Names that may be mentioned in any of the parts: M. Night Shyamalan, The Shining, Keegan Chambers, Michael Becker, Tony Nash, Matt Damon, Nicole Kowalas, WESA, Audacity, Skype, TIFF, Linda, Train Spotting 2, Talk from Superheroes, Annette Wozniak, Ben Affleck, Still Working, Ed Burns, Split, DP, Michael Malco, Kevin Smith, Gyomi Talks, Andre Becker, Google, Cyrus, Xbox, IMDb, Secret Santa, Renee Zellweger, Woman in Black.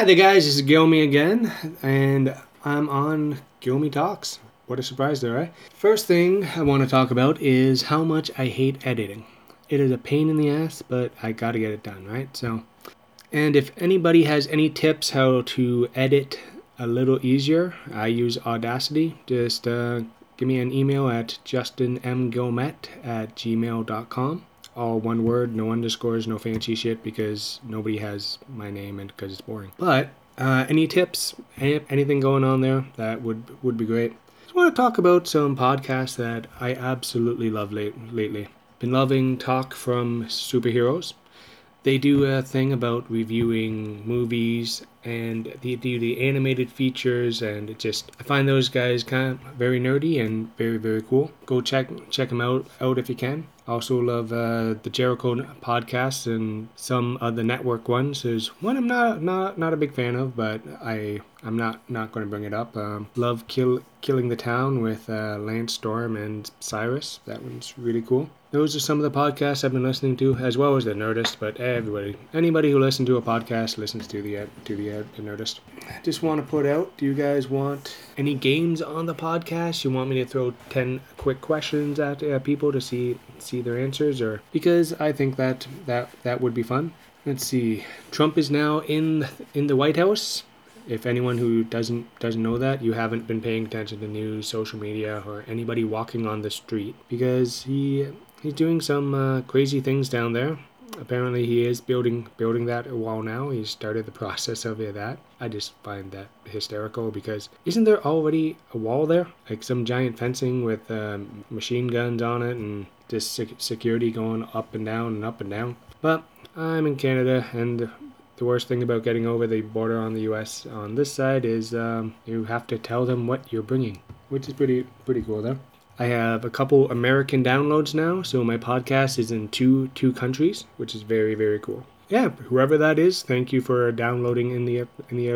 Hi there, guys. This is Gyomi again, and I'm on Gyomi Talks. What a surprise there, right? First thing I want to talk about is how much I hate editing. It is a pain in the ass, but I gotta get it done, right? So, and if anybody has any tips how to edit a little easier, I use Audacity. Just give me an email at justinmgilmet@gmail.com. All one word, no underscores, no fancy shit, because nobody has my name and because it's boring. But any tips, anything going on there, that would be great. I just want to talk about some podcasts that I absolutely love lately. Been loving Talk from Superheroes. They do a thing about reviewing movies, and they do the animated features, and I find those guys kind of very nerdy and very, very cool. Go check them out if you can. Also love the Jericho podcast and some of the network ones. There's one I'm not a big fan of, but I'm not going to bring it up. Love Killing the Town with Lance Storm and Cyrus. That one's really cool. Those are some of the podcasts I've been listening to, as well as the Nerdist. But anybody who listens to a podcast listens to the Nerdist. I just want to put out, do you guys want any games on the podcast? You want me to throw 10 quick questions at people to see their answers, or because I think that would be fun. Let's see. Trump is now in the White House. If anyone who doesn't know that, you haven't been paying attention to news, social media, or anybody walking on the street, because he's doing some crazy things down there. Apparently he is building that wall now. He started the process of that. I just find that hysterical, because isn't there already a wall there? Like some giant fencing with machine guns on it and just security going up and down and up and down. But I'm in Canada, and the worst thing about getting over the border on the U.S. on this side is you have to tell them what you're bringing, which is pretty cool though. I have a couple American downloads now, so my podcast is in two countries, which is very, very cool. Yeah, whoever that is, thank you for downloading in the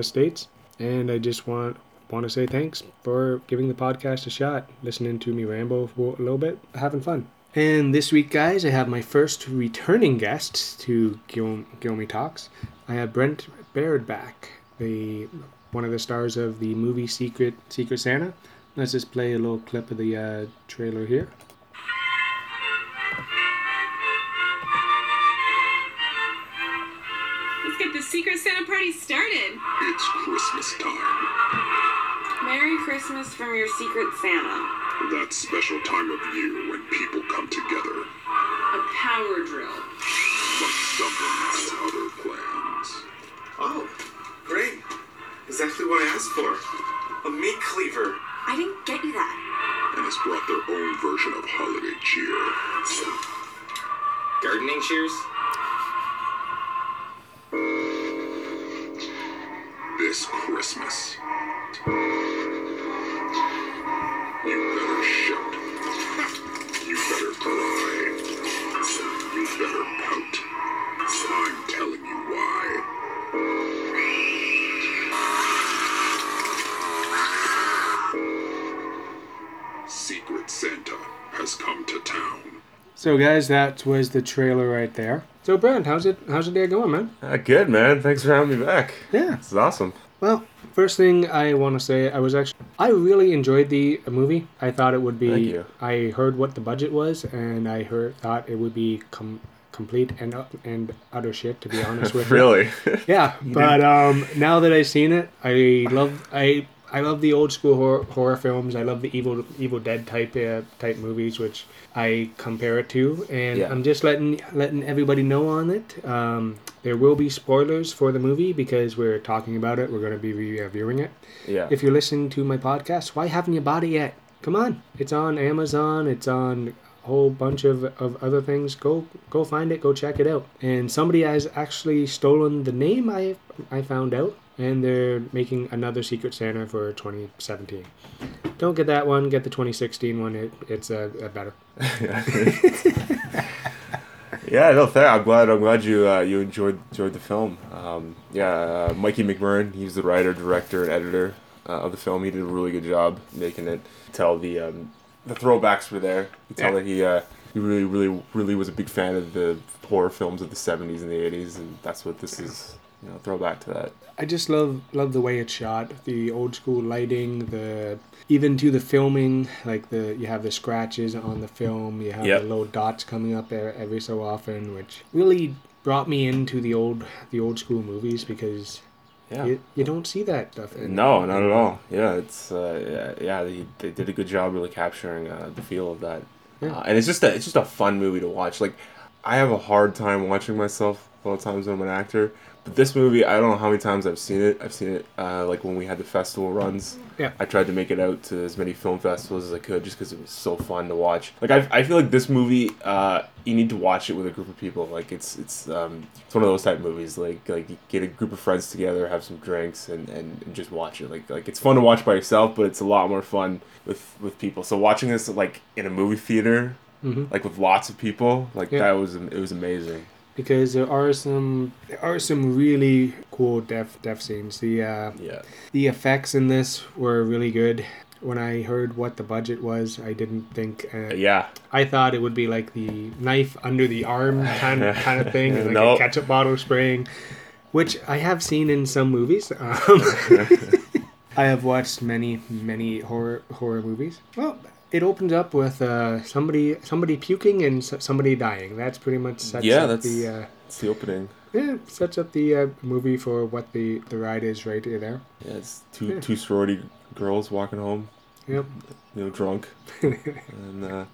States. And I just want to say thanks for giving the podcast a shot, listening to me ramble for a little bit, having fun. And this week, guys, I have my first returning guest to Gyomi Talks. I have Brent Baird back, one of the stars of the movie Secret Santa. Let's just play a little clip of the trailer here. Let's get the Secret Santa party started. It's Christmas time. Merry Christmas from your Secret Santa. That special time of year when people come together. A power drill. But someone has other plans. Oh, great. Exactly what I asked for. A meat cleaver. I didn't get you that. And has brought their own version of holiday cheer. Gardening cheers? This Christmas, you better shout. You better cry. You better pout. I'm telling you why. Secret Santa has come to town. So, guys, that was the trailer right there. So, Brent, how's your day going, man? Good, man. Thanks for having me back. Yeah. This is awesome. Well, first thing I want to say, I really enjoyed the movie. I thought it would be... Thank you. I heard what the budget was, and I thought it would be complete and utter shit, to be honest with you. Really? Yeah. But now that I've seen it, I love the old school horror films. I love the Evil Dead type movies, which I compare it to. And yeah. I'm just letting everybody know on it. There will be spoilers for the movie because we're talking about it. We're going to be reviewing it. Yeah. If you're listening to my podcast, why haven't you bought it yet? Come on. It's on Amazon. It's on a whole bunch of other things. Go find it. Go check it out. And somebody has actually stolen the name, I found out. And they're making another Secret Santa for 2017. Don't get that one. Get the 2016 one. It's a better. Yeah, no, thanks. I'm glad you enjoyed the film. Mikey McMurran. He's the writer, director, and editor of the film. He did a really good job making it. Tell the throwbacks were there. Tell that he really, really, really was a big fan of the horror films of the '70s and the '80s, and that's what this is. you know, throwback to that. I just love the way it's shot, the old school lighting, the even to the filming, like you have the scratches on the film, you have the little dots coming up every so often, which really brought me into the old school movies, because you don't see that stuff anymore. No, not at all. Yeah, it's they did a good job really capturing the feel of that. Yeah. And it's just a fun movie to watch. Like, I have a hard time watching myself a lot of times when I'm an actor. But this movie, I don't know how many times I've seen it. I've seen it, like, when we had the festival runs. Yeah. I tried to make it out to as many film festivals as I could, just because it was so fun to watch. Like, I feel like this movie, you need to watch it with a group of people. Like, it's one of those type of movies. Like you get a group of friends together, have some drinks, and just watch it. Like it's fun to watch by yourself, but it's a lot more fun with people. So watching this, like, in a movie theater, like, with lots of people, like, it was amazing. Because there are some really cool death scenes. The effects in this were really good. When I heard what the budget was, I didn't think. I thought it would be like the knife under the arm kind of thing, like a ketchup bottle spraying, which I have seen in some movies. I have watched many horror movies. Well. It opens up with somebody puking and somebody dying. That's pretty much that's the opening. Yeah, sets up the movie for what the ride is right there. Yeah, it's two sorority girls walking home. Yep. You know, drunk, and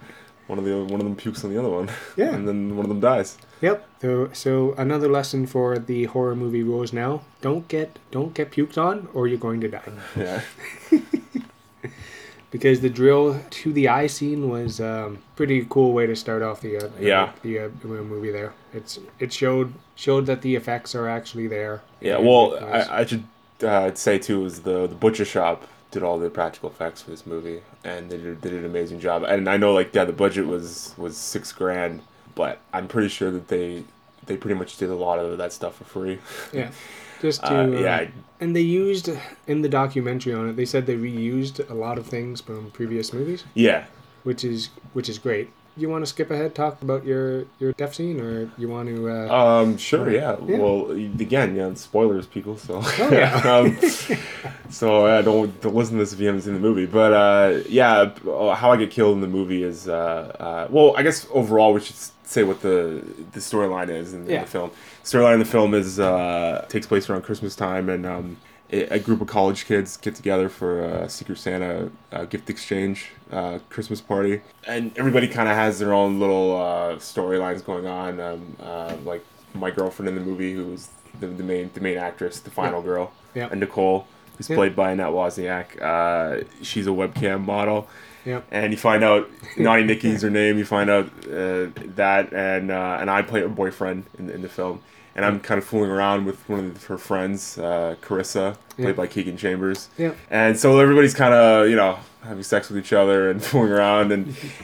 one of them pukes on the other one. Yeah. And then one of them dies. Yep. So another lesson for the horror movie rules now: don't get puked on, or you're going to die. Yeah. Because the drill to the eye scene was pretty cool way to start off the movie there. It showed that the effects are actually there. Yeah, well, I should say too is the butcher shop did all the practical effects for this movie, and they did an amazing job. And I know the budget was $6,000, but I'm pretty sure that they pretty much did a lot of that stuff for free. Yeah. Just to, and they used, in the documentary on it, they said they reused a lot of things from previous movies. Yeah. Which is great. You want to skip ahead, talk about your death scene, or you want to... sure, yeah. Well, again, spoilers, people, so... Oh, yeah. Don't listen to this if you haven't seen the movie. But, how I get killed in the movie is... well, I guess overall we should say what the storyline is in the film. Storyline in the film is takes place around Christmas time, and a group of college kids get together for a Secret Santa gift exchange Christmas party, and everybody kind of has their own little storylines going on. Like my girlfriend in the movie, who was the main actress, the final girl, and Nicole, who's played by Annette Wozniak. She's a webcam model. Yep. And you find out Naughty Nikki's her name. You find out that, and I play her boyfriend in the film, and I'm kind of fooling around with one of her friends, Carissa, played by Keegan Chambers. Yep. And so everybody's kind of having sex with each other and fooling around,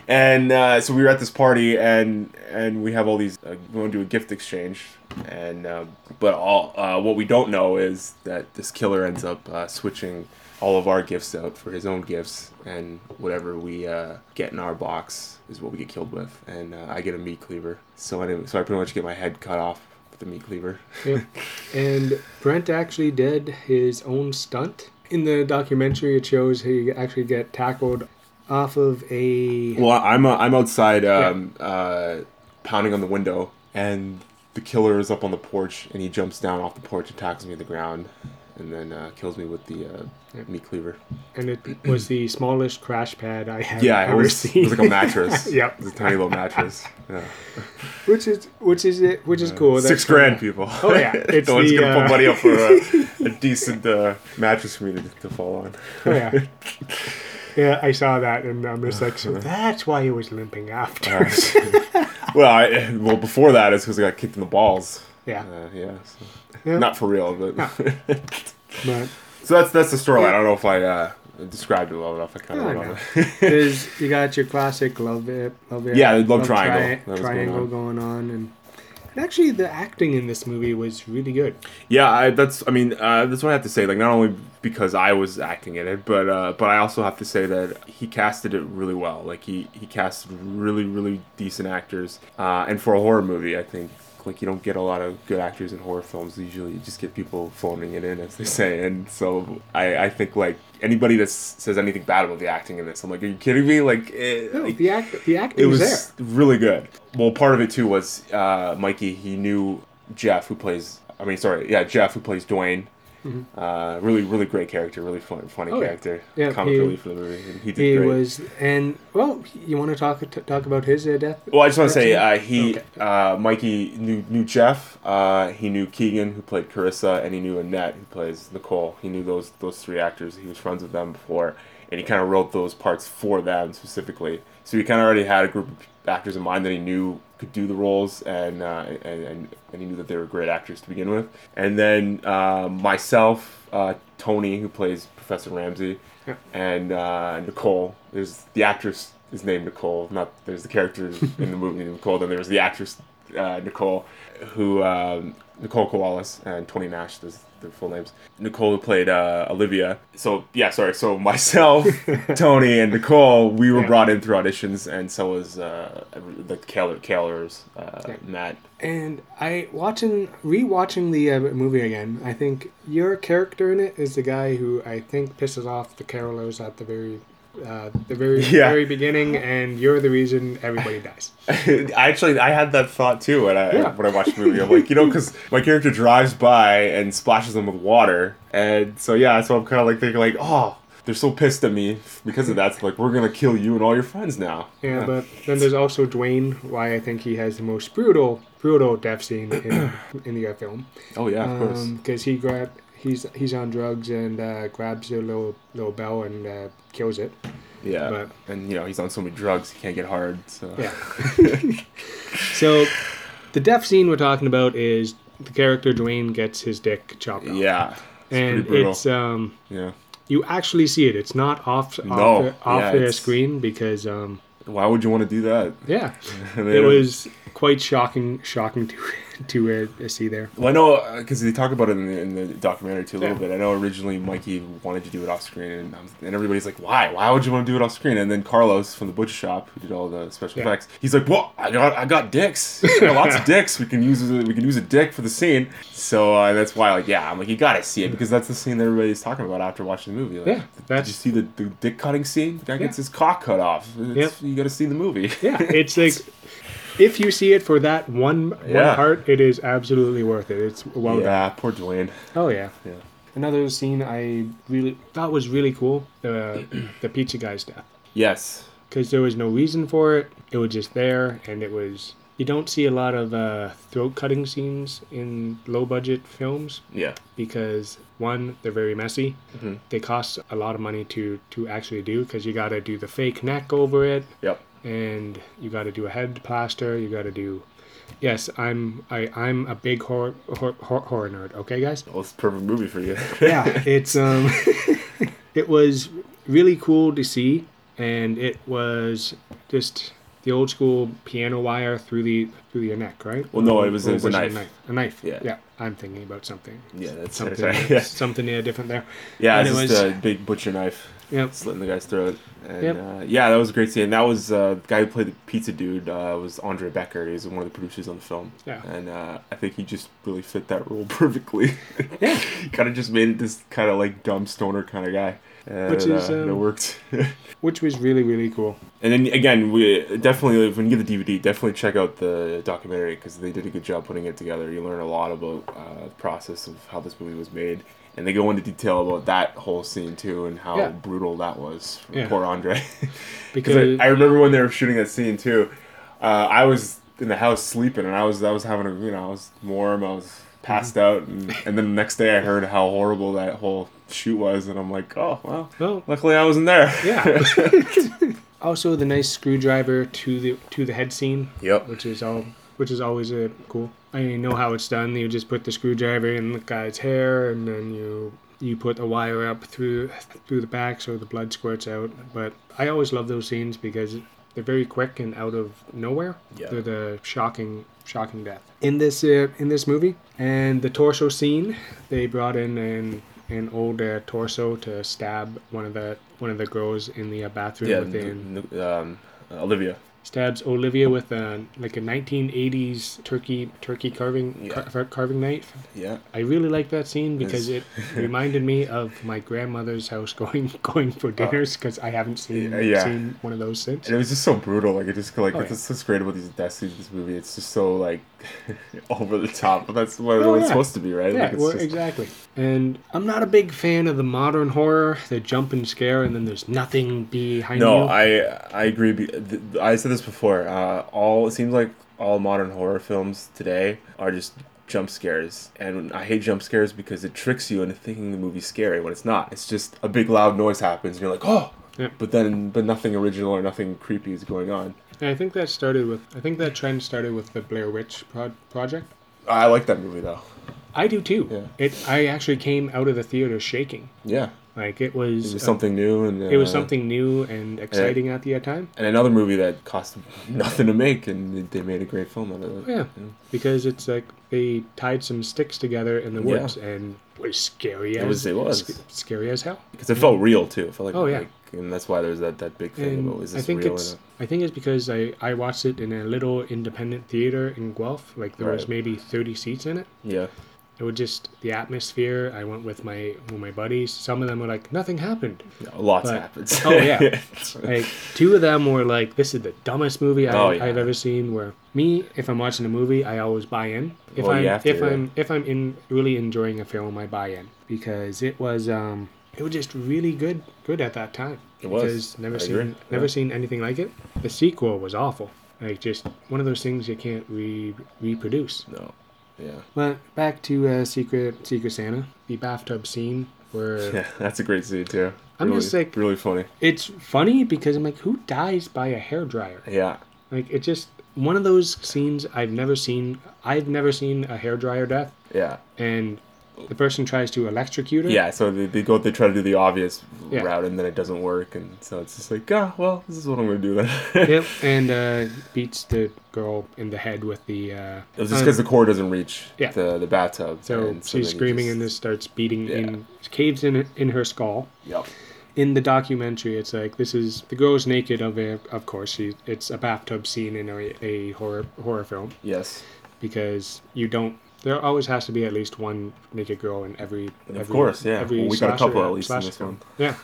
and so we were at this party, and we have all these we want to do a gift exchange, and but all what we don't know is that this killer ends up switching all of our gifts out for his own gifts, and whatever we get in our box is what we get killed with. And I get a meat cleaver, so I pretty much get my head cut off with the meat cleaver. Yeah. And Brent actually did his own stunt in the documentary. It shows he actually get tackled off of a. Well, I'm outside, pounding on the window, and the killer is up on the porch, and he jumps down off the porch and tackles me to the ground. And then kills me with the meat cleaver. And it was the smallest crash pad I had ever seen. It was like a mattress. Yep. It was a tiny little mattress. Yeah. Which is cool. $6,000, people. Oh yeah. It's no one's gonna put money up for a decent mattress for me to fall on. Oh yeah. Yeah, I saw that, and I'm just like, so that's why he was limping after. Well, before that, it's because I got kicked in the balls. Yeah. So. Yep. Not for real, but... No. But so that's the storyline. I don't know if I described it well enough. I kind of went on it. You got your classic love triangle. Triangle going on. And actually, the acting in this movie was really good. Yeah, that's what I have to say. Like, not only because I was acting in it, but I also have to say that he casted it really well. Like, he casted really, really decent actors. And for a horror movie, I think... Like, you don't get a lot of good actors in horror films. Usually you just get people phoning it in, as they say. And so I think, like, anybody that says anything bad about the acting in this, I'm like, are you kidding me? Like, the acting was there. It was really good. Well, part of it, too, was Mikey, he knew Jeff, who plays... Jeff, who plays Dwayne. Mm-hmm. Really great character, really funny character. Yeah, comic relief for the movie. And he did great. You want to talk about his death? Well, I just want to say Mikey knew Jeff. He knew Keegan, who played Carissa, and he knew Annette, who plays Nicole. He knew those three actors. He was friends with them before, and he kind of wrote those parts for them specifically. So he kind of already had a group of actors in mind that he knew could do the roles, and he knew that they were great actors to begin with. And then myself, Tony, who plays Professor Ramsey, and Nicole. There's the actress is named Nicole. There's the character in the movie named Nicole. Then there's the actress Nicole, who Nicole Kowalas and Tony Nash. There's their full names. Nicole, who played Olivia. So myself, Tony, and Nicole, we were brought in through auditions, and so was the Kaler's Matt. And I rewatching the movie again, I think your character in it is the guy who I think pisses off the Kaler's at the very beginning, and you're the reason everybody dies. I had that thought too when I watched the movie. I'm like, because my character drives by and splashes them with water, and so I'm kind of like thinking like, oh, they're so pissed at me because of that. It's like, we're gonna kill you and all your friends now. Yeah, but then there's also Dwayne. Why I think he has the most brutal death scene in the film. Oh yeah, of course, because he grabbed. He's on drugs and grabs their little bell and kills it. Yeah, but, and he's on so many drugs he can't get hard. So. Yeah. So, the death scene we're talking about is the character Dwayne gets his dick chopped off. Yeah, and it's you actually see it. It's not off their screen because. Why would you want to do that? Yeah, it was quite shocking to see there. Well, I know, because they talk about it in the documentary too a little bit. I know originally Mikey wanted to do it off screen, and everybody's like, "Why? Why would you want to do it off screen?" And then Carlos from the butcher shop, who did all the special effects, he's like, "Well, I got dicks. I got lots of dicks. We can use a dick for the scene." So that's why, I'm like, you gotta see it because that's the scene that everybody's talking about after watching the movie. Like, did you see the dick cutting scene? The guy gets his cock cut off. You got to see the movie. Yeah, it's like. If you see it for that one part, it is absolutely worth it. It's well done. Yeah, poor Dwayne. Oh, yeah. Yeah. Another scene I really thought was really cool, the pizza guy's death. Yes. Because there was no reason for it. It was just there, and it was... You don't see a lot of throat-cutting scenes in low-budget films. Yeah. Because, one, they're very messy. Mm-hmm. They cost a lot of money to actually do, because you got to do the fake neck over it. Yep. And you got to do a head plaster. You got to do, I'm a big horror nerd. Okay, guys. Well, it's a perfect movie for you. It was really cool to see, and it was just the old school piano wire through your neck, right? Well, no, it was a knife. A knife. Yeah. Yeah. I'm thinking about something. Yeah, that's something. Right. Yeah. Something different there. Yeah, and it was a big butcher knife. Yeah, slitting the guy's throat. And, that was a great scene. And that was the guy who played the pizza dude was Andre Becker. He was one of the producers on the film. Yeah. And I think he just really fit that role perfectly. Yeah. Kind of just made it this kind of like dumb stoner kind of guy. And, it worked. Which was really, really cool. And then, again, when you get the DVD, definitely check out the documentary because they did a good job putting it together. You learn a lot about the process of how this movie was made. And they go into detail about that whole scene, too, and how brutal that was for poor Andre. Because I remember when they were shooting that scene, too, I was in the house sleeping, and I was having I was warm, I was passed out, and then the next day I heard how horrible that whole shoot was, and I'm like, oh, well, luckily I wasn't there. Yeah. Also, the nice screwdriver to the head scene, which is always cool. I know how it's done. You just put the screwdriver in the guy's hair, and then you put the wire up through the back so the blood squirts out. But I always love those scenes because they're very quick and out of nowhere. Yeah. They're the shocking death in this movie. And the torso scene, they brought in an old torso to stab one of the girls in the bathroom. Yeah, Olivia. stabs Olivia with a 1980s turkey carving carving knife. Yeah, I really like that scene because it reminded me of my grandmother's house going for dinners, because I haven't seen one of those since. And it was just so brutal. Like, it just that's what's great about these death scenes in this movie. It's just so over the top, but that's what it's supposed to be, right? Yeah, exactly. And I'm not a big fan of the modern horror, the jump and scare, and then there's nothing behind. No, I agree. I said this before. It seems like all modern horror films today are just jump scares, and I hate jump scares because it tricks you into thinking the movie's scary when it's not. It's just a big loud noise happens, and you're like, oh, yeah. but nothing original or nothing creepy is going on. And I think that trend started with the Blair Witch Project. I like that movie though. I do too. Yeah. I actually came out of the theater shaking. Yeah. It was something new, and it was something new and exciting at the time. And another movie that cost nothing to make, and they made a great film out of it. Yeah, because it's like they tied some sticks together in the woods, and was scary. It was scary as hell. Because it felt real too. It felt and that's why there's that big thing about is this real or not? I think it's because I watched it in a little independent theater in Guelph. There was maybe 30 seats in it. Yeah. It was just the atmosphere. I went with my buddies. Some of them were like, nothing happened. Lots happens. Oh, yeah. Two of them were like, this is the dumbest movie I've ever seen. Where me, if I'm watching a movie, I always buy in. If I'm in really enjoying a film, I buy in. Because it was just really good at that time. It was. Never seen anything like it. The sequel was awful. Just one of those things you can't reproduce. No. Yeah. But back to Secret Santa, the bathtub scene where... Yeah, that's a great scene, too. Really funny. It's funny because I'm like, who dies by a hairdryer? Yeah. It's just one of those scenes I've never seen a hairdryer death. Yeah. And the person tries to electrocute her. Yeah, so they try to do the obvious route, and then it doesn't work, and so it's just this is what I'm going to do then. Yep, and beats the girl in the head with the... it was just because the cord doesn't reach the bathtub. So she's screaming and this starts beating in... caves in her skull. Yep. In the documentary, it's like, this is... The girl's naked, of course. It's a bathtub scene in a horror film. Yes. Because you don't... There always has to be at least one naked girl in every... Of course, yeah. We got a couple at least in this one. Yeah.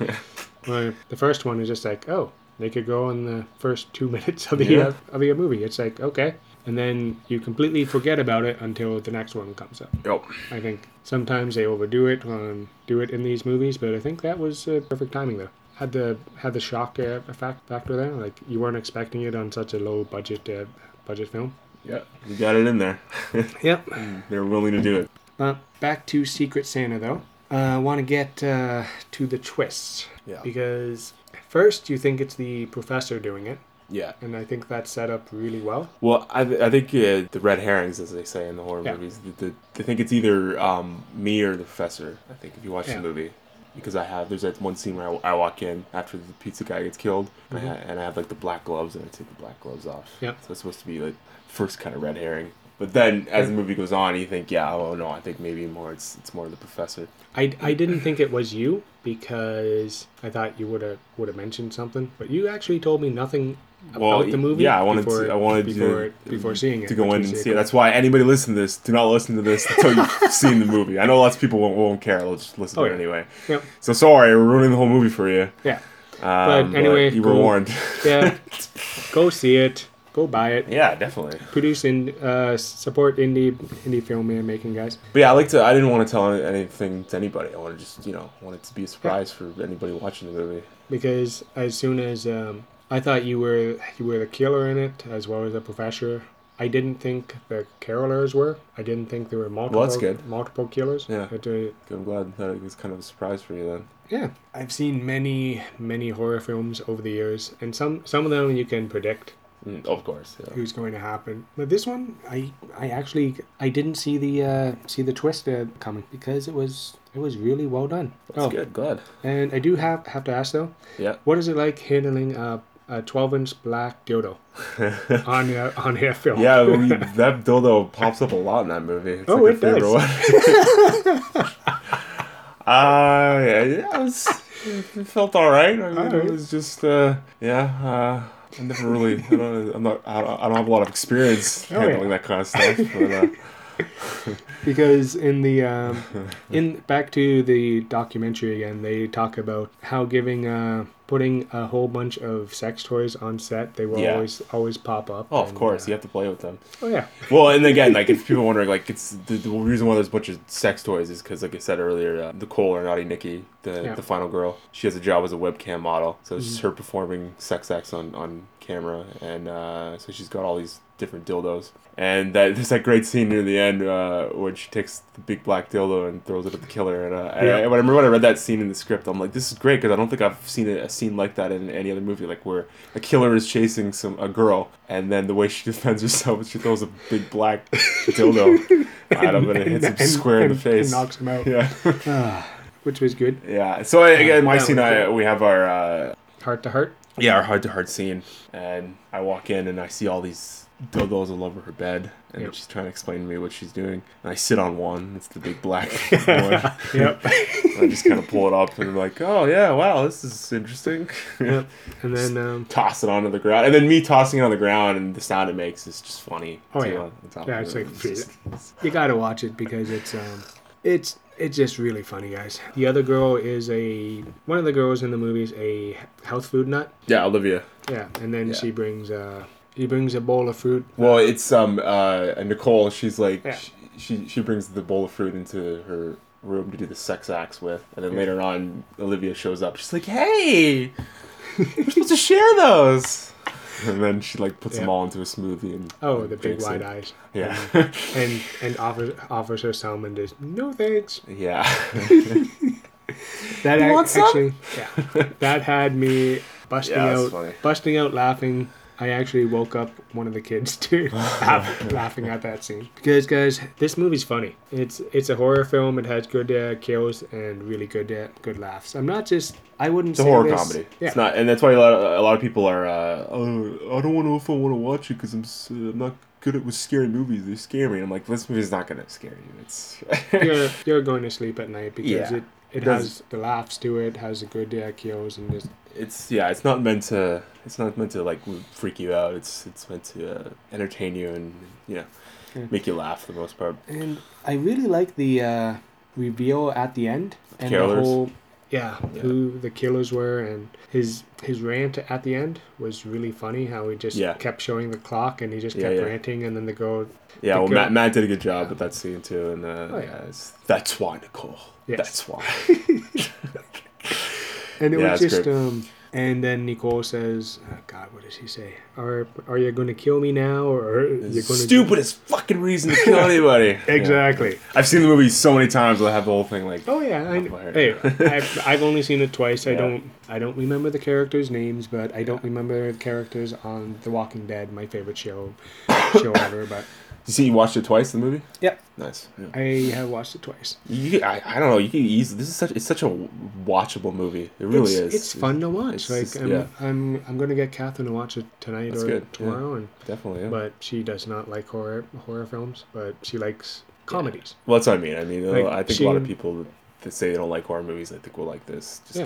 Well, the first one is just like, oh, naked girl in the first 2 minutes of the movie. It's like, okay. And then you completely forget about it until the next one comes up. Yep. I think sometimes they overdo it in these movies, but I think that was perfect timing, though. Had the shock factor there. You weren't expecting it on such a low budget film. Yeah, we got it in there. Yep. They're willing to do it. Back to Secret Santa, though. I want to get to the twists. Yeah. Because first you think it's the professor doing it. Yeah. And I think that's set up really well. Well, I think the red herrings, as they say in the horror movies, they think it's either me or the professor, I think, if you watch the movie. Because there's that one scene where I walk in after the pizza guy gets killed, mm-hmm. and I have the black gloves, and I take the black gloves off. Yeah. So it's supposed to be first kind of red herring. But then as the movie goes on, you think, I think maybe more it's more the professor. I didn't think it was you because I thought you would have mentioned something, but you actually told me nothing about the movie. Yeah, I wanted to go in and see it. That's why anybody listening to this, do not listen to this until you've seen the movie. I know lots of people won't care. They'll just listen to it anyway. Yep. So sorry, we're ruining the whole movie for you. Yeah. But anyway, you were warned. Yeah. Go see it. Go buy it. Yeah, definitely. Produce and support indie filmmaking, guys. But yeah, I didn't want to tell anything to anybody. I wanted want it to be a surprise for anybody watching the movie. Because as soon as I thought you were the killer in it, as well as the professor. I didn't think the carolers were. I didn't think there were multiple killers. Yeah. I'm glad that it was kind of a surprise for you then. Yeah. I've seen many, many horror films over the years, and some of them you can predict. Of course, yeah. Who's going to happen? But this one, I didn't see the twist coming because it was really well done. That's good. Glad. And I do have to ask though. Yeah. What is it like handling a 12-inch black dildo on your film? Yeah, that dildo pops up a lot in that movie. It's it does. It felt all right. It was just I never really. I don't have a lot of experience handling that kind of stuff. But, because in the back to the documentary again, they talk about how putting a whole bunch of sex toys on set, they will always pop up. Oh, of course, you have to play with them. Oh yeah. Well, and again, like if people are wondering, like it's the reason why there's a bunch of sex toys is because, like I said earlier, Nicole or Naughty Nikki, the final girl, she has a job as a webcam model, so it's just her performing sex acts on camera, and so she's got all these different dildos. And there's that great scene near the end when she takes the big black dildo and throws it at the killer. And I remember when I read that scene in the script, I'm like, this is great, because I don't think I've seen a scene like that in any other movie, like where a killer is chasing a girl, and then the way she defends herself is she throws a big black dildo at him and it hits him square in the face. And knocks him out. Yeah. Which was good. Yeah. So again, my scene, we have our... heart to heart? Yeah, our heart to heart scene. And I walk in and I see all these... dildos all over her bed, and she's trying to explain to me what she's doing. And I sit on one; it's the big black one. Yep. I just kind of pull it up, and I'm like, "Oh yeah, wow, this is interesting." Yep. And then toss it onto the ground, and then me tossing it on the ground, and the sound it makes is just funny. Oh yeah, it's like you gotta watch it because it's just really funny, guys. The other girl is one of the girls in the movie is a health food nut. Yeah, Olivia. Yeah, and then she brings. He brings a bowl of fruit. Well, it's Nicole. She's like she brings the bowl of fruit into her room to do the sex acts with, and then later on, Olivia shows up. She's like, "Hey, we're supposed to share those." And then she like puts them all into a smoothie and the big wide eyes. Yeah, and offers her some and just no thanks. Yeah, that actually that had me busting out laughing. I actually woke up one of the kids too, laughing at that scene. Because, guys, this movie's funny. It's a horror film. It has good kills and really good laughs. I'm not just... I wouldn't say it's a horror comedy. Yeah. It's not, and that's why a lot of people are, I don't know if I want to watch it because I'm not good at scary movies. They scare me. And I'm like, this movie's not going to scare you. It's you're going to sleep at night because it has the laughs to it, has a good kills and just... It's not meant to like freak you out. It's meant to entertain you and make you laugh for the most part. And I really like the reveal at the end and killers. The whole who the killers were, and his rant at the end was really funny. How he just kept showing the clock and he just kept ranting, and then the girl. Yeah, Matt did a good job with that scene too, and that's why Nicole. Yes. That's why. And it was just, and then Nicole says, oh God, what does he say? Are you going to kill me now? Or the stupidest fucking reason to kill anybody. Exactly. Yeah. I've seen the movie so many times that I have the whole thing like... Oh, yeah. I've only seen it twice. Yeah. I don't remember the characters' names, but I don't remember the characters on The Walking Dead, my favorite show ever, but... You watched it twice, the movie? Yep. Nice. Yeah. I have watched it twice. I don't know. You can easily. It's such a watchable movie. It really is. It's fun to watch. I'm going to get Catherine to watch it tonight tomorrow. Yeah. And definitely. Yeah. But she does not like horror films. But she likes comedies. Yeah. Well, that's what I mean. I think a lot of people that say they don't like horror movies, I think will like this. Just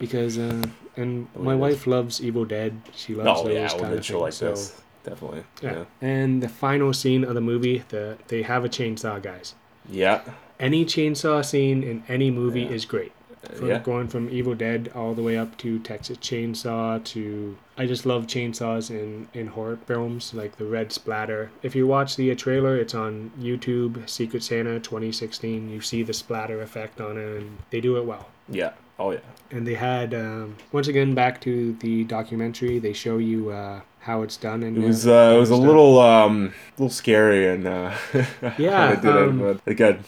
because it's. Because my wife loves Evil Dead. She loves those kind of things. Like this. Definitely. Yeah. And the final scene of the movie, they have a chainsaw, guys. Yeah. Any chainsaw scene in any movie is great. Going from Evil Dead all the way up to Texas Chainsaw to... I just love chainsaws in horror films, like the red splatter. If you watch the trailer, it's on YouTube, Secret Santa 2016. You see the splatter effect on it, and they do it well. Yeah. Oh, yeah. And they had... once again, back to the documentary, they show you... how it's done, and it was a little scary, and yeah, but again,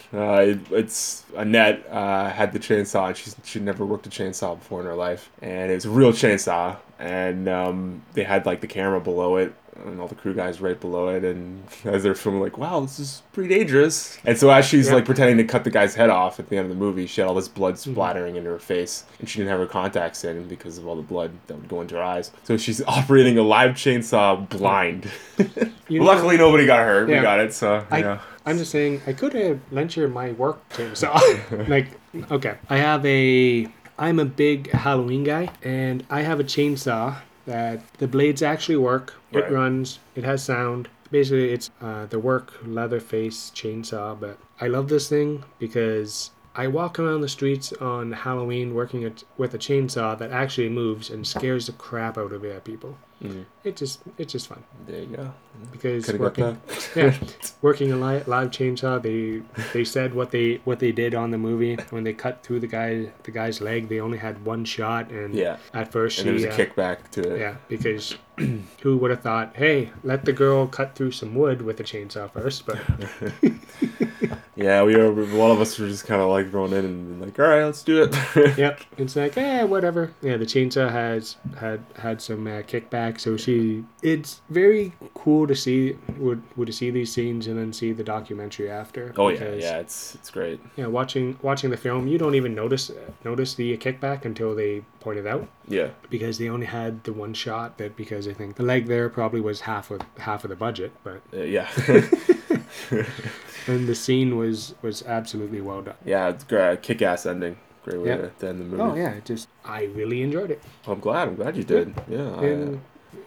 it's Annette had the chainsaw, and she never worked a chainsaw before in her life, and it was a real chainsaw, and they had like the camera below it, and all the crew guys right below it, and as they're filming, like, wow, this is pretty dangerous. And so as she's like pretending to cut the guy's head off at the end of the movie, she had all this blood splattering into her face, and she didn't have her contacts in because of all the blood that would go into her eyes. So she's operating a live chainsaw blind. Luckily, nobody got hurt. Yeah. We got it. So I'm just saying, I could have lent you my work chainsaw. I'm a big Halloween guy, and I have a chainsaw that the blades actually work. Right. It runs. It has sound. Basically, it's the work Leatherface chainsaw. But I love this thing because I walk around the streets on Halloween working with a chainsaw that actually moves and scares the crap out of people. Mm. It's just fun. There you go. Because working a live chainsaw, they said what they did on the movie when they cut through the guy's leg. They only had one shot, and at first and there was a kickback to it. Yeah, because who would have thought? Hey, let the girl cut through some wood with a chainsaw first, but. Yeah, one of us were just kind of like thrown in and like, all right, let's do it. Yep. It's like, whatever. Yeah, the chainsaw has had some kickback, so it's very cool to see, to see these scenes and then see the documentary after. Oh, because, yeah, it's great. Yeah, watching the film, you don't even notice the kickback until they point it out. Yeah. Because they only had the one shot because I think the leg there probably was half of the budget, but. Yeah. And the scene was absolutely well done. Yeah, it's great. Kick-ass ending. Great way to end the movie. Oh, yeah. I really enjoyed it. Well, I'm glad you did. Yeah. And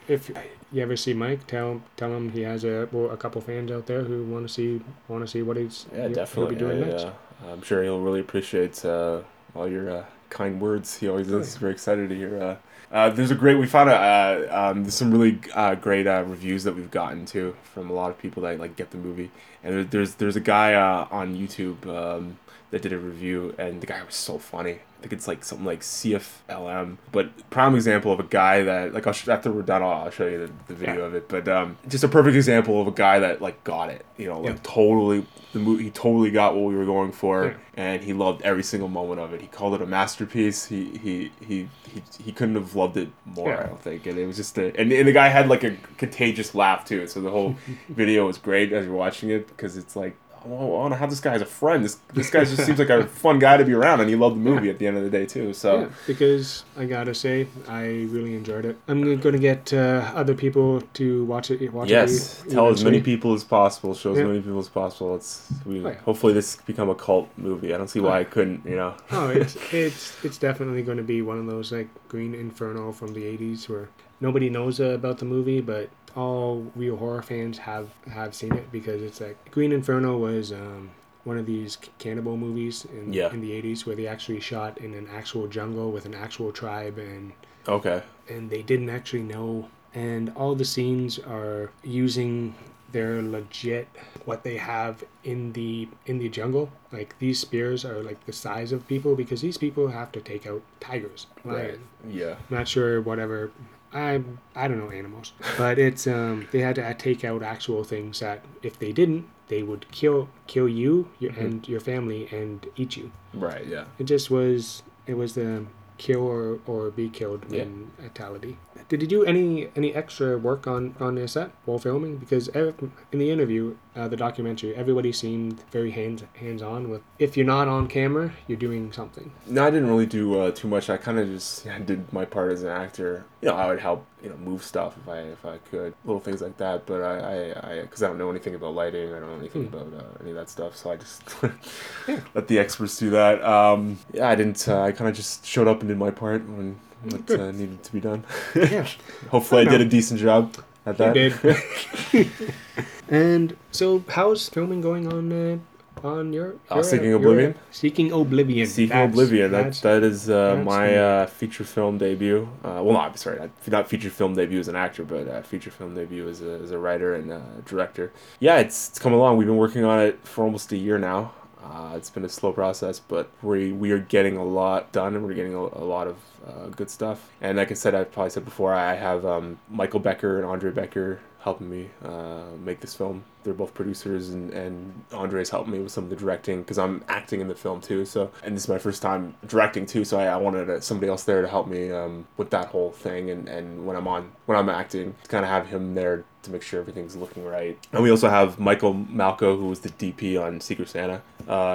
if you ever see Mike, tell him he has a couple fans out there who want to see what he'll be doing next. I'm sure he'll really appreciate all your kind words. He always is very excited to hear. We found some really great reviews that we've gotten to from a lot of people that like get the movie. And there's a guy on YouTube that did a review, and the guy was so funny. I think it's like something like CFLM, but prime example of a guy that like after we're done, I'll show you the video of it. But just a perfect example of a guy that like got it, you know, like totally the movie. He totally got what we were going for, and he loved every single moment of it. He called it a masterpiece. He couldn't have loved it more, I don't think. And it was just and the guy had like a contagious laugh too. So the whole video was great as you're watching it because it's like. Oh, I want to have this guy as a friend. This guy just seems like a fun guy to be around, and he loved the movie at the end of the day, too. So because I gotta say, I really enjoyed it. I'm gonna get other people to watch it. Tell as many people as possible. Show as many people as possible. Hopefully this become a cult movie. I don't see why I couldn't. You know. Oh, it's definitely going to be one of those like Green Inferno from the '80s where nobody knows about the movie, but. All real horror fans have seen it because it's like Green Inferno was one of these cannibal movies in the 80s where they actually shot in an actual jungle with an actual tribe and they didn't actually know, and all the scenes are using their legit what they have in the jungle. Like these spears are like the size of people because these people have to take out tigers. Right. Not sure whatever. I don't know animals, but it's they had to take out actual things that if they didn't, they would kill you and your family and eat you. Right. Yeah. It was the kill or be killed mentality. Did you do any extra work on the set while filming? Because in the interview, the documentary, everybody seemed very hands-on with, if you're not on camera, you're doing something. No, I didn't really do too much. I kind of just did my part as an actor. You know, I would help, you know, move stuff if I could, little things like that. But because I don't know anything about lighting, I don't know anything about any of that stuff. So I just let the experts do that. I didn't. I kind of just showed up and did my part when what needed to be done. Yeah. Hopefully I did a decent job at that. You did. And so, how's filming going on your Seeking Oblivion? Seeking Oblivion. Seeking Oblivion. That is my feature film debut. Not feature film debut as an actor, but feature film debut as a writer and director. Yeah, it's come along. We've been working on it for almost a year now. It's been a slow process, but we are getting a lot done, and we're getting a lot of good stuff. And like I said, I've probably said before, I have Michael Becker and Andre Becker helping me make this film. They're both producers, and Andre's helping me with some of the directing because I'm acting in the film too. So, and this is my first time directing too, so I wanted somebody else there to help me with that whole thing. And when I'm acting, to kind of have him there to make sure everything's looking right. And we also have Michael Malco, who was the DP on Secret Santa.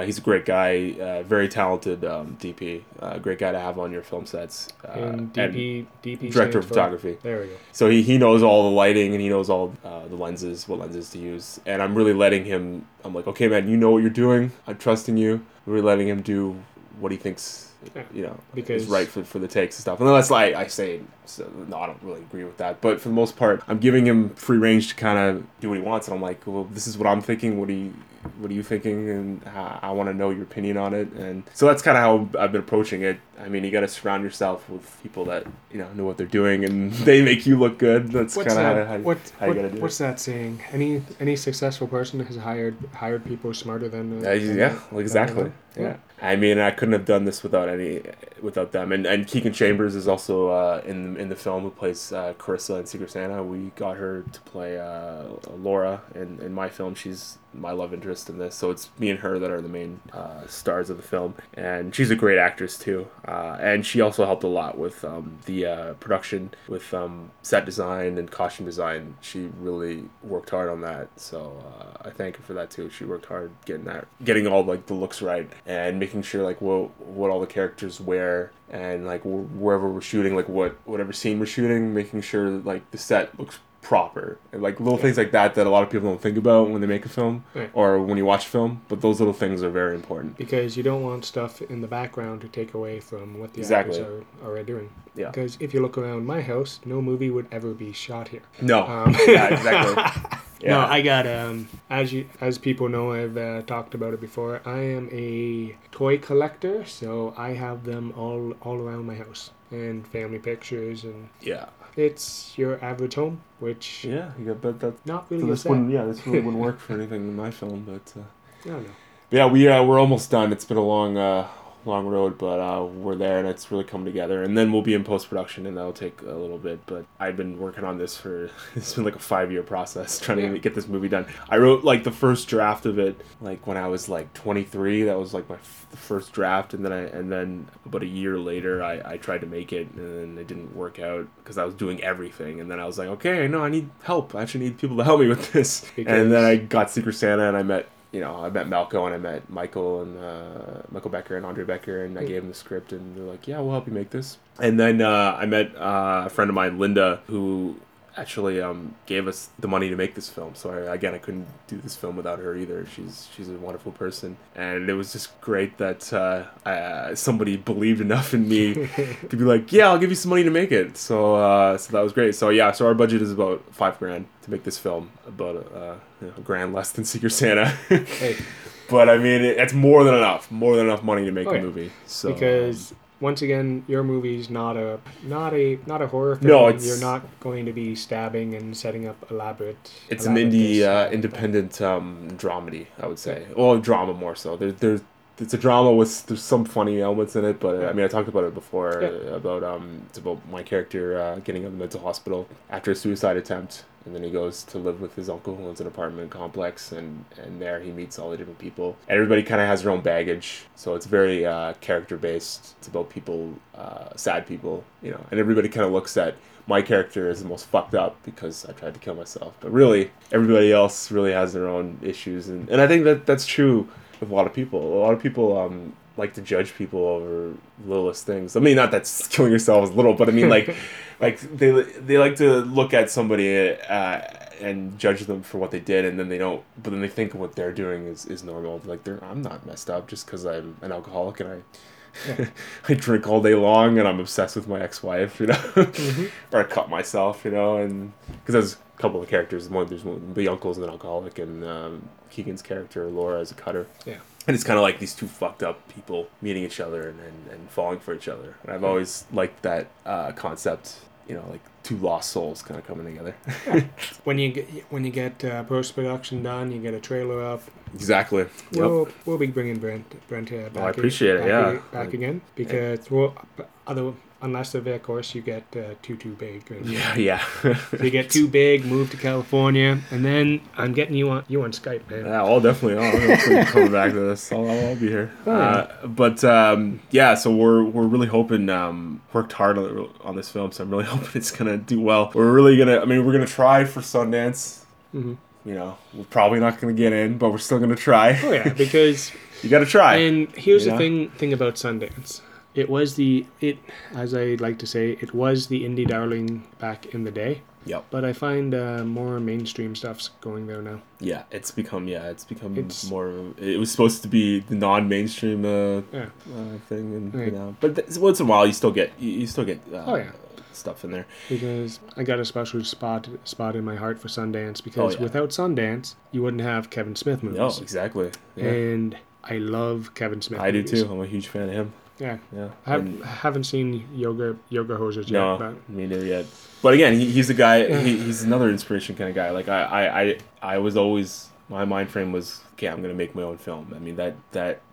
He's a great guy, very talented DP, great guy to have on your film sets. And DP director of photography. There we go. So he knows all the lighting and he knows all the lenses, what lenses to use. And I'm really letting him, I'm like, okay, man, you know what you're doing. I'm trusting you. I'm really letting him do what he thinks, you know, because is right for the takes and stuff. And that's why I say, so, no, I don't really agree with that. But for the most part, I'm giving him free range to kind of do what he wants. And I'm like, well, this is what I'm thinking. What are you thinking? And I want to know your opinion on it. And so that's kind of how I've been approaching it. I mean, you got to surround yourself with people that, you know what they're doing and they make you look good. That's kind of how you got to do it. What's that saying? Any successful person has hired people smarter than... exactly. Yeah. I mean, I couldn't have done this without them. And Keegan Chambers is also in the film, who plays Carissa in Secret Santa. We got her to play Laura in my film. She's my love interest in this. So it's me and her that are the main stars of the film. And she's a great actress, too. And she also helped a lot with the production, with set design and costume design. She really worked hard on that. So I thank her for that, too. She worked hard getting all like the looks right and making sure like what all the characters wear, and like wherever we're shooting, like whatever scene we're shooting, making sure that, like, the set looks proper, and like little things like that a lot of people don't think about when they make a film or when you watch film, but those little things are very important, because you don't want stuff in the background to take away from what the actors are doing. Yeah. Because if you look around my house, no movie would ever be shot here. No. Yeah, exactly. Yeah. No, I got, as people know, I've talked about it before, I am a toy collector, so I have them all around my house, and family pictures, and it's your average home, which... Yeah, that's not really so sad. This really wouldn't work for anything in my film, but... I don't know. Yeah, we're almost done. It's been a long road, but we're there, and it's really come together. And then we'll be in post-production, and that'll take a little bit, but I've been working on this it's been like a 5-year process trying to get this movie done. I wrote like the first draft of it like when I was like 23. That was like my first draft, and then about a year later I tried to make it, and it didn't work out because I was doing everything. And then I was like, okay, no, I need help. I actually need people to help me with this. And then I got Secret Santa, and I met Malco, and I met Michael, and Michael Becker and Andre Becker, and I gave them the script, and they're like, yeah, we'll help you make this. And then I met a friend of mine, Linda, who actually gave us the money to make this film. So I couldn't do this film without her either. She's a wonderful person, and it was just great that somebody believed enough in me to be like, yeah, I'll give you some money to make it. So so that was great. So so our budget is about $5,000 to make this film, about a grand less than Secret Santa. But I mean, it's more than enough money to make a movie. So because once again, your movie's not a horror film. No, you're not going to be stabbing and setting up elaborate. It's an indie, independent dramedy, I would say. Well, drama more so. It's a drama with there's some funny elements in it, but I mean, I talked about it before about it's about my character getting out of the mental hospital after a suicide attempt. And then he goes to live with his uncle, who owns an apartment complex, and there he meets all the different people. Everybody kind of has their own baggage, so it's very character-based. It's about people, sad people, you know, and everybody kind of looks at my character as the most fucked up because I tried to kill myself. But really, everybody else really has their own issues, and I think that's true with a lot of people. A lot of people... like to judge people over littlest things. I mean, not that killing yourself is little, but I mean, like, they like to look at somebody and judge them for what they did, and then they don't. But then they think what they're doing is normal. Like, I'm not messed up just because I'm an alcoholic and I drink all day long and I'm obsessed with my ex-wife, you know, or I cut myself, you know, and because there's a couple of characters. The uncle's an alcoholic, and Keegan's character Laura is a cutter. Yeah. And it's kind of like these two fucked up people meeting each other and falling for each other. And I've always liked that concept, you know, like two lost souls kind of coming together. When you get post-production done, you get a trailer up. Exactly. We'll be bringing Brent here back. I appreciate it, back again. Because, unless, of course, you get too, too big. And, so you get too big, move to California, and then I'm getting you on Skype, man. Yeah, I'll definitely. I'll come back to this. I'll be here. Oh, so we're really hoping, worked hard on this film, so I'm really hoping it's going to do well. We're going to try for Sundance. Mm-hmm. You know, we're probably not going to get in, but we're still going to try. Oh, yeah, because... you got to try. And here's the thing about Sundance. as I like to say, it was the indie darling back in the day. Yep. But I find more mainstream stuff's going there now. Yeah, it's become more. It was supposed to be the non-mainstream thing, and right. But once in a while you still get stuff in there. Because I got a special spot in my heart for Sundance, because without Sundance you wouldn't have Kevin Smith movies. No, exactly. Yeah. And I love Kevin Smith. I movies. Do too. I'm a huge fan of him. Yeah. I haven't seen yoga hoses yet. No, but. Me neither yet. But again, he's a guy. He's another inspiration kind of guy. Like I was always, my mind frame was, okay, I'm gonna make my own film. I mean that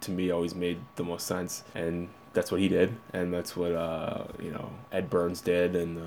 to me always made the most sense, and that's what he did, and that's what Ed Burns did, and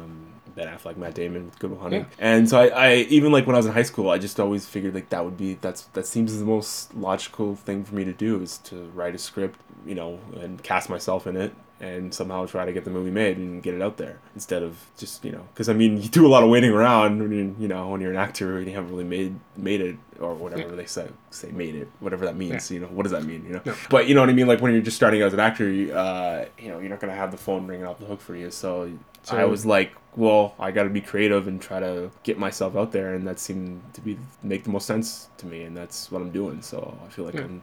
Ben Affleck, Matt Damon with Good Will Hunting. Yeah. And so I even like when I was in high school, I just always figured like that seems the most logical thing for me to do, is to write a script, and cast myself in it and somehow try to get the movie made and get it out there, instead of just, because I mean you do a lot of waiting around when you're an actor and you haven't really made it, or whatever they say made it, whatever that means. What does that mean? No. But you know what I mean, like when you're just starting out as an actor, you're not gonna have the phone ringing off the hook for you, so I was like, well, I got to be creative and try to get myself out there, and that seemed to make the most sense to me, and that's what I'm doing. So I feel like I'm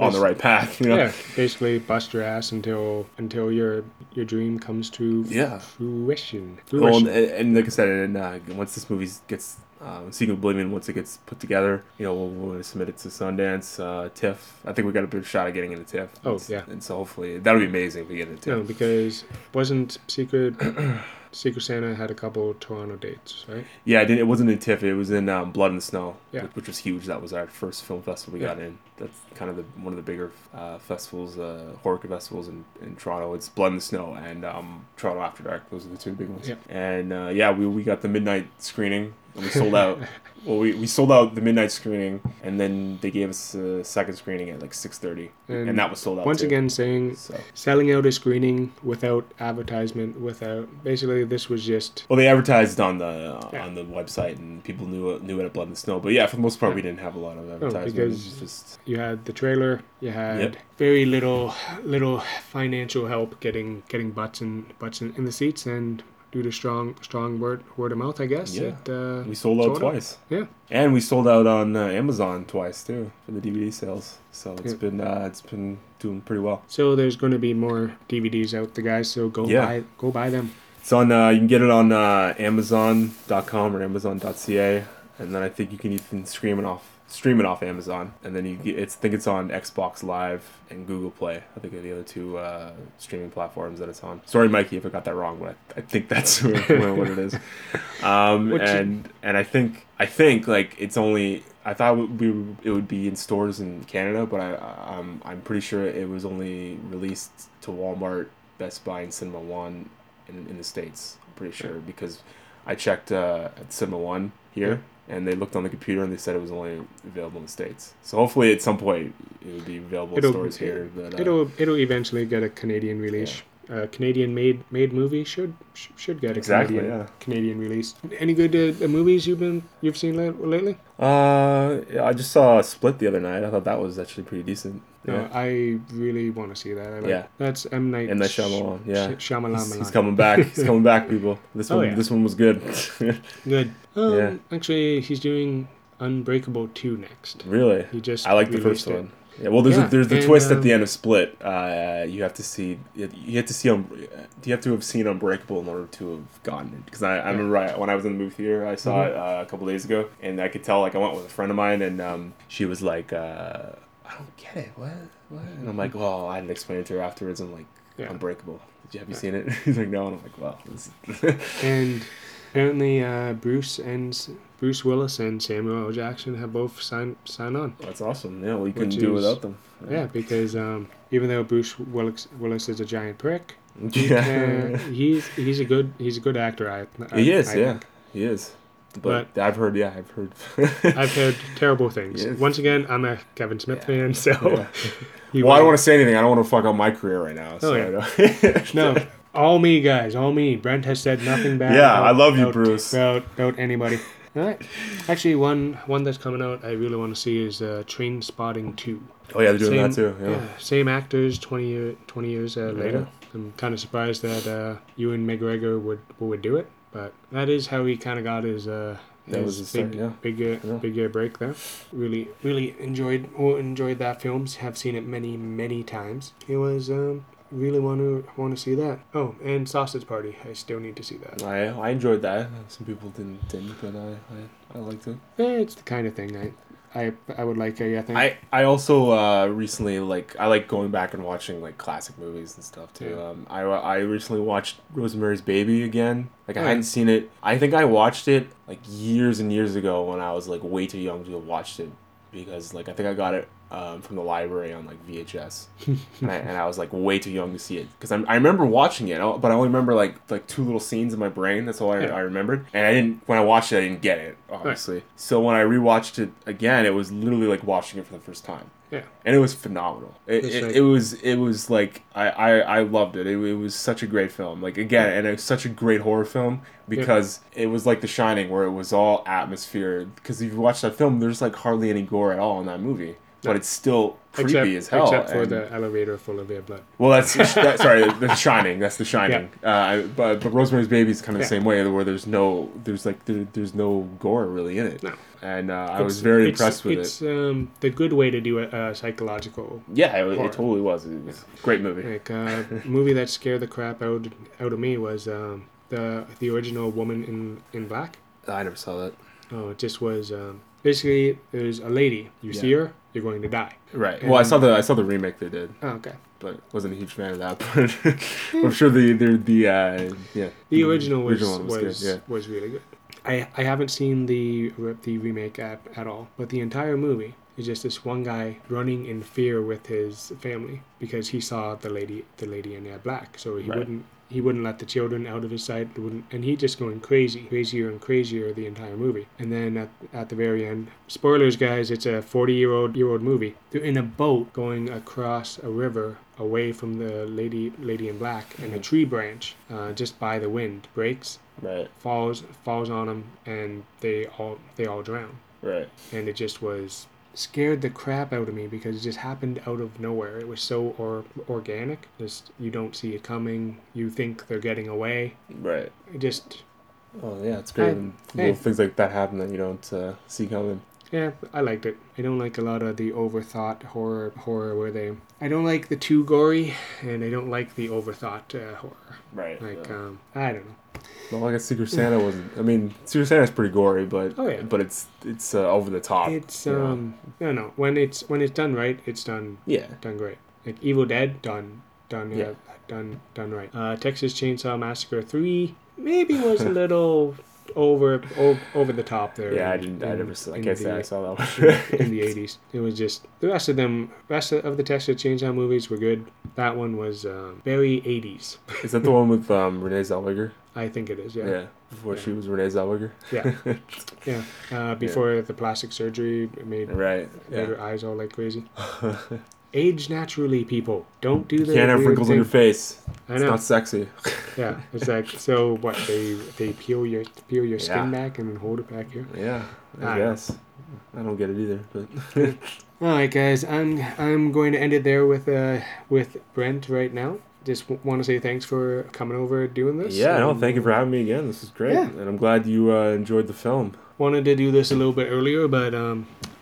on the right path. Yeah, basically bust your ass until your dream comes to fruition. Well, and like I said, and once this movie gets Seeking Oblivion, once it gets put together, we'll submit it to Sundance, TIFF. I think we got a good shot at getting into TIFF. And so hopefully that'll be amazing if we get into TIFF. No, because wasn't Secret Santa had a couple Toronto dates, right? Yeah, it wasn't in TIFF. It was in Blood and Snow, which was huge. That was our first film festival we got in. That's kind of one of the bigger festivals, horror festivals in Toronto. It's Blood and Snow and Toronto After Dark. Those are the two big ones. Yeah. And we got the midnight screening. And we sold out. Well, we sold out the midnight screening, and then they gave us a second screening at like 6:30, and that was sold out. Selling out a screening without advertisement, basically this was just. Well, they advertised on the website, and people knew it at Blood and Snow. But yeah, for the most part, we didn't have a lot of advertisement. No, because you had the trailer, you had very little financial help getting butts in the seats, and. Due to strong word of mouth, I guess. Yeah. We sold out twice. Yeah. And we sold out on Amazon twice too for the DVD sales. So it's been doing pretty well. So there's going to be more DVDs out, the guys. So go buy them. It's on. You can get it on Amazon.com or Amazon.ca, and then I think you can even stream it off Amazon, and then it's on Xbox Live and Google Play. I think are the other two streaming platforms that it's on. Sorry, Mikey, if I got that wrong, but I think that's what it is. And I think like it's only. I thought it would be in stores in Canada, but I'm pretty sure it was only released to Walmart, Best Buy, and Cinema One in the States. I'm pretty sure because I checked at Cinema One here. Yeah. And they looked on the computer and they said it was only available in the States. So hopefully at some point it would be available in stores here. But, it'll eventually get a Canadian release. Yeah. A Canadian made movie should get a Canadian release. Any good movies you've seen lately? I just saw Split the other night. I thought that was actually pretty decent. Yeah. I really want to see that. That's M. Night Shyamalan. Shyamalan. He's coming back. He's coming back, people. This one was good. Good. Actually, he's doing Unbreakable 2 next. Really? I like the first one. Yeah, well, there's a twist at the end of Split. You have to have seen Unbreakable in order to have gotten it. Because I remember when I was in the movie theater, I saw it a couple days ago, and I could tell. Like I went with a friend of mine, and she was like, "I don't get it. What?" And I'm like, "Well, I had to explain it to her afterwards." I'm like, "Unbreakable. Have you seen it?" He's like, "No," and I'm like, "Wow." And apparently, Bruce Willis and Samuel L. Jackson have both signed on. That's awesome. Yeah, well, you couldn't do it without them. Yeah, because even though Bruce Willis is a giant prick, he's a good actor. He is. But I've heard. I've heard terrible things. Yes. Once again, I'm a Kevin Smith fan, so. Yeah. I don't want to say anything. I don't want to fuck up my career right now. No. All me, guys. Brent has said nothing bad. Yeah, I love you, Bruce. About anybody. All right. Actually, one that's coming out I really want to see is Train Spotting 2. Oh yeah, they're doing that too. Yeah. Same actors 20 years later. I'm kind of surprised that Ewan McGregor would do it, but that is how he kind of got his bigger break there. Really enjoyed that film. Have seen it many times. It was really want to see that. Oh, and Sausage Party. I still need to see that. I enjoyed that. Some people didn't, but I liked it. It's the kind of thing I would like to, I think. I also recently, I like going back and watching, classic movies and stuff, too. Yeah. I recently watched Rosemary's Baby again. I hadn't seen it. I think I watched it, years and years ago when I was, way too young to have watched it. Because, I think I got it from the library on, VHS. and I was, way too young to see it. Because I remember watching it, but I only remember, two little scenes in my brain. That's all I remembered. And when I watched it, I didn't get it, obviously. Right. So when I rewatched it again, it was literally, watching it for the first time. Yeah. And it was phenomenal. I loved it. It was such a great film. And it was such a great horror film because it was like The Shining, where it was all atmosphere. Because if you watch that film, there's hardly any gore at all in that movie. But it's still creepy as hell. Except for the elevator full of their blood. Well, The Shining. That's The Shining. Yeah. But Rosemary's Baby is kind of the same way, where there's no gore really in it. No. And I was very impressed with it. It's the good way to do a psychological. Yeah, it totally was. It was a great movie. A movie that scared the crap out of me was the original Woman in Black. I never saw that. Oh, it just was. Basically, there's a lady. You see her, you're going to die. Right. And well, I saw the remake they did. Oh, okay. But wasn't a huge fan of that. But I'm sure the original was really good. I haven't seen the remake at all, but the entire movie is just this one guy running in fear with his family because he saw the lady in black, so he wouldn't let the children out of his sight. And he just going crazier and crazier the entire movie. And then at the very end, spoilers, guys, it's a 40-year-old movie. They're in a boat going across a river away from the lady in black, and a tree branch just by the wind breaks, falls on them, and they all drown. Right. And it just was. Scared the crap out of me because it just happened out of nowhere. It was so organic. Just, you don't see it coming. You think they're getting away. Right. It just... Oh, yeah, it's great when little things like that happen that you don't see coming. Yeah, I liked it. I don't like a lot of the overthought horror where they... I don't like the too gory, and I don't like the overthought horror. Right. I don't know. Not like a Secret Santa wasn't. I mean, Secret Santa's pretty gory, but but it's over the top. It's no. When it's done right, it's done. Yeah. Done great. Like Evil Dead, done. Yeah. Done right. Texas Chainsaw Massacre 3 maybe was a little over the top there. Yeah, I never saw. I can't say I saw that one in the 80s. It was just the rest of the Texas Chainsaw movies were good. That one was very 80s. Is that the one with Renee Zellweger? I think it is, yeah. Yeah, before she was Renee Zellweger. Yeah, yeah. Before the plastic surgery made her eyes all like crazy. Age naturally, people. Don't do that. Can't have wrinkles on your face. I know. It's not sexy. Yeah, it's so. What they peel your skin back and then hold it back here. Yeah, I guess. I don't get it either, but. All right, guys. I'm going to end it there with Brent right now. Just want to say thanks for coming over and doing this. Yeah, thank you for having me again. This is great, and I'm glad you enjoyed the film. Wanted to do this a little bit earlier, but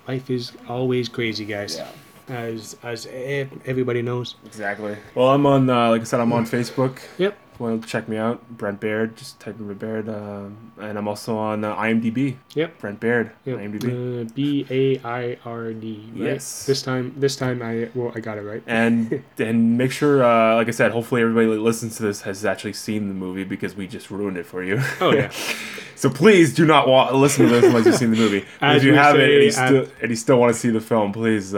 life is always crazy, guys. Yeah. As everybody knows. Exactly. Well, I'm on, I'm on Facebook. Yep. If you want to check me out, Brent Baird. Just type in Brent Baird. And I'm also on IMDb. Yep. Brent Baird. Yep. IMDb. B-A-I-R-D. Right? Yes. This time I got it right. And make sure, like I said, hopefully everybody that listens to this has actually seen the movie because we just ruined it for you. Oh, yeah. So please do not listen to this unless you've seen the movie. If you haven't and you still want to see the film, please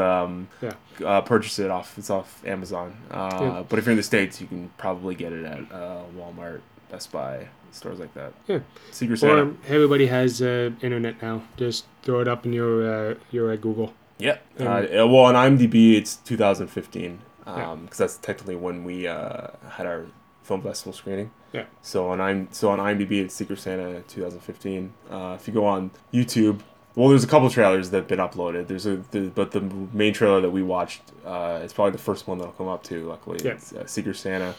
purchase it off. It's off Amazon. But if you're in the States, you can probably get it at Walmart, Best Buy, stores like that. Yeah. Secret Santa. Or everybody has internet now. Just throw it up in your Google. Yeah. On IMDb, it's 2015 because that's technically when we had our film festival screening. Yeah. So on IMDb, it's Secret Santa 2015. If you go on YouTube, Well, there's a couple of trailers that have been uploaded. But the main trailer that we watched, it's probably the first one that'll come up too. Luckily, yeah. It's Secret Santa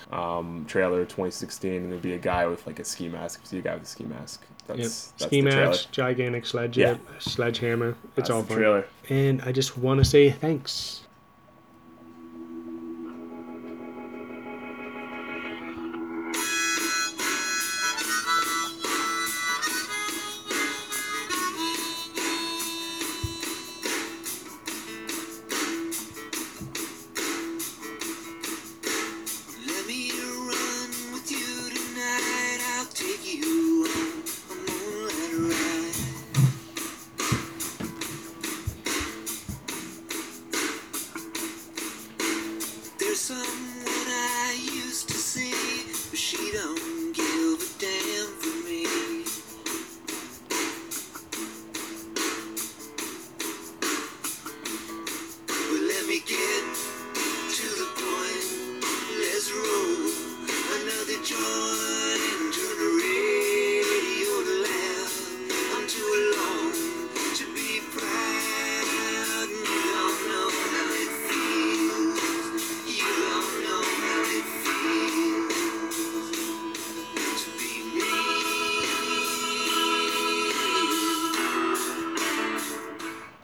trailer 2016, and there'll be a guy with like a ski mask. You see a guy with a ski mask. That's ski mask, gigantic sledgehammer. It's all fun. Trailer. And I just want to say thanks. Someone I used to see, but she don't.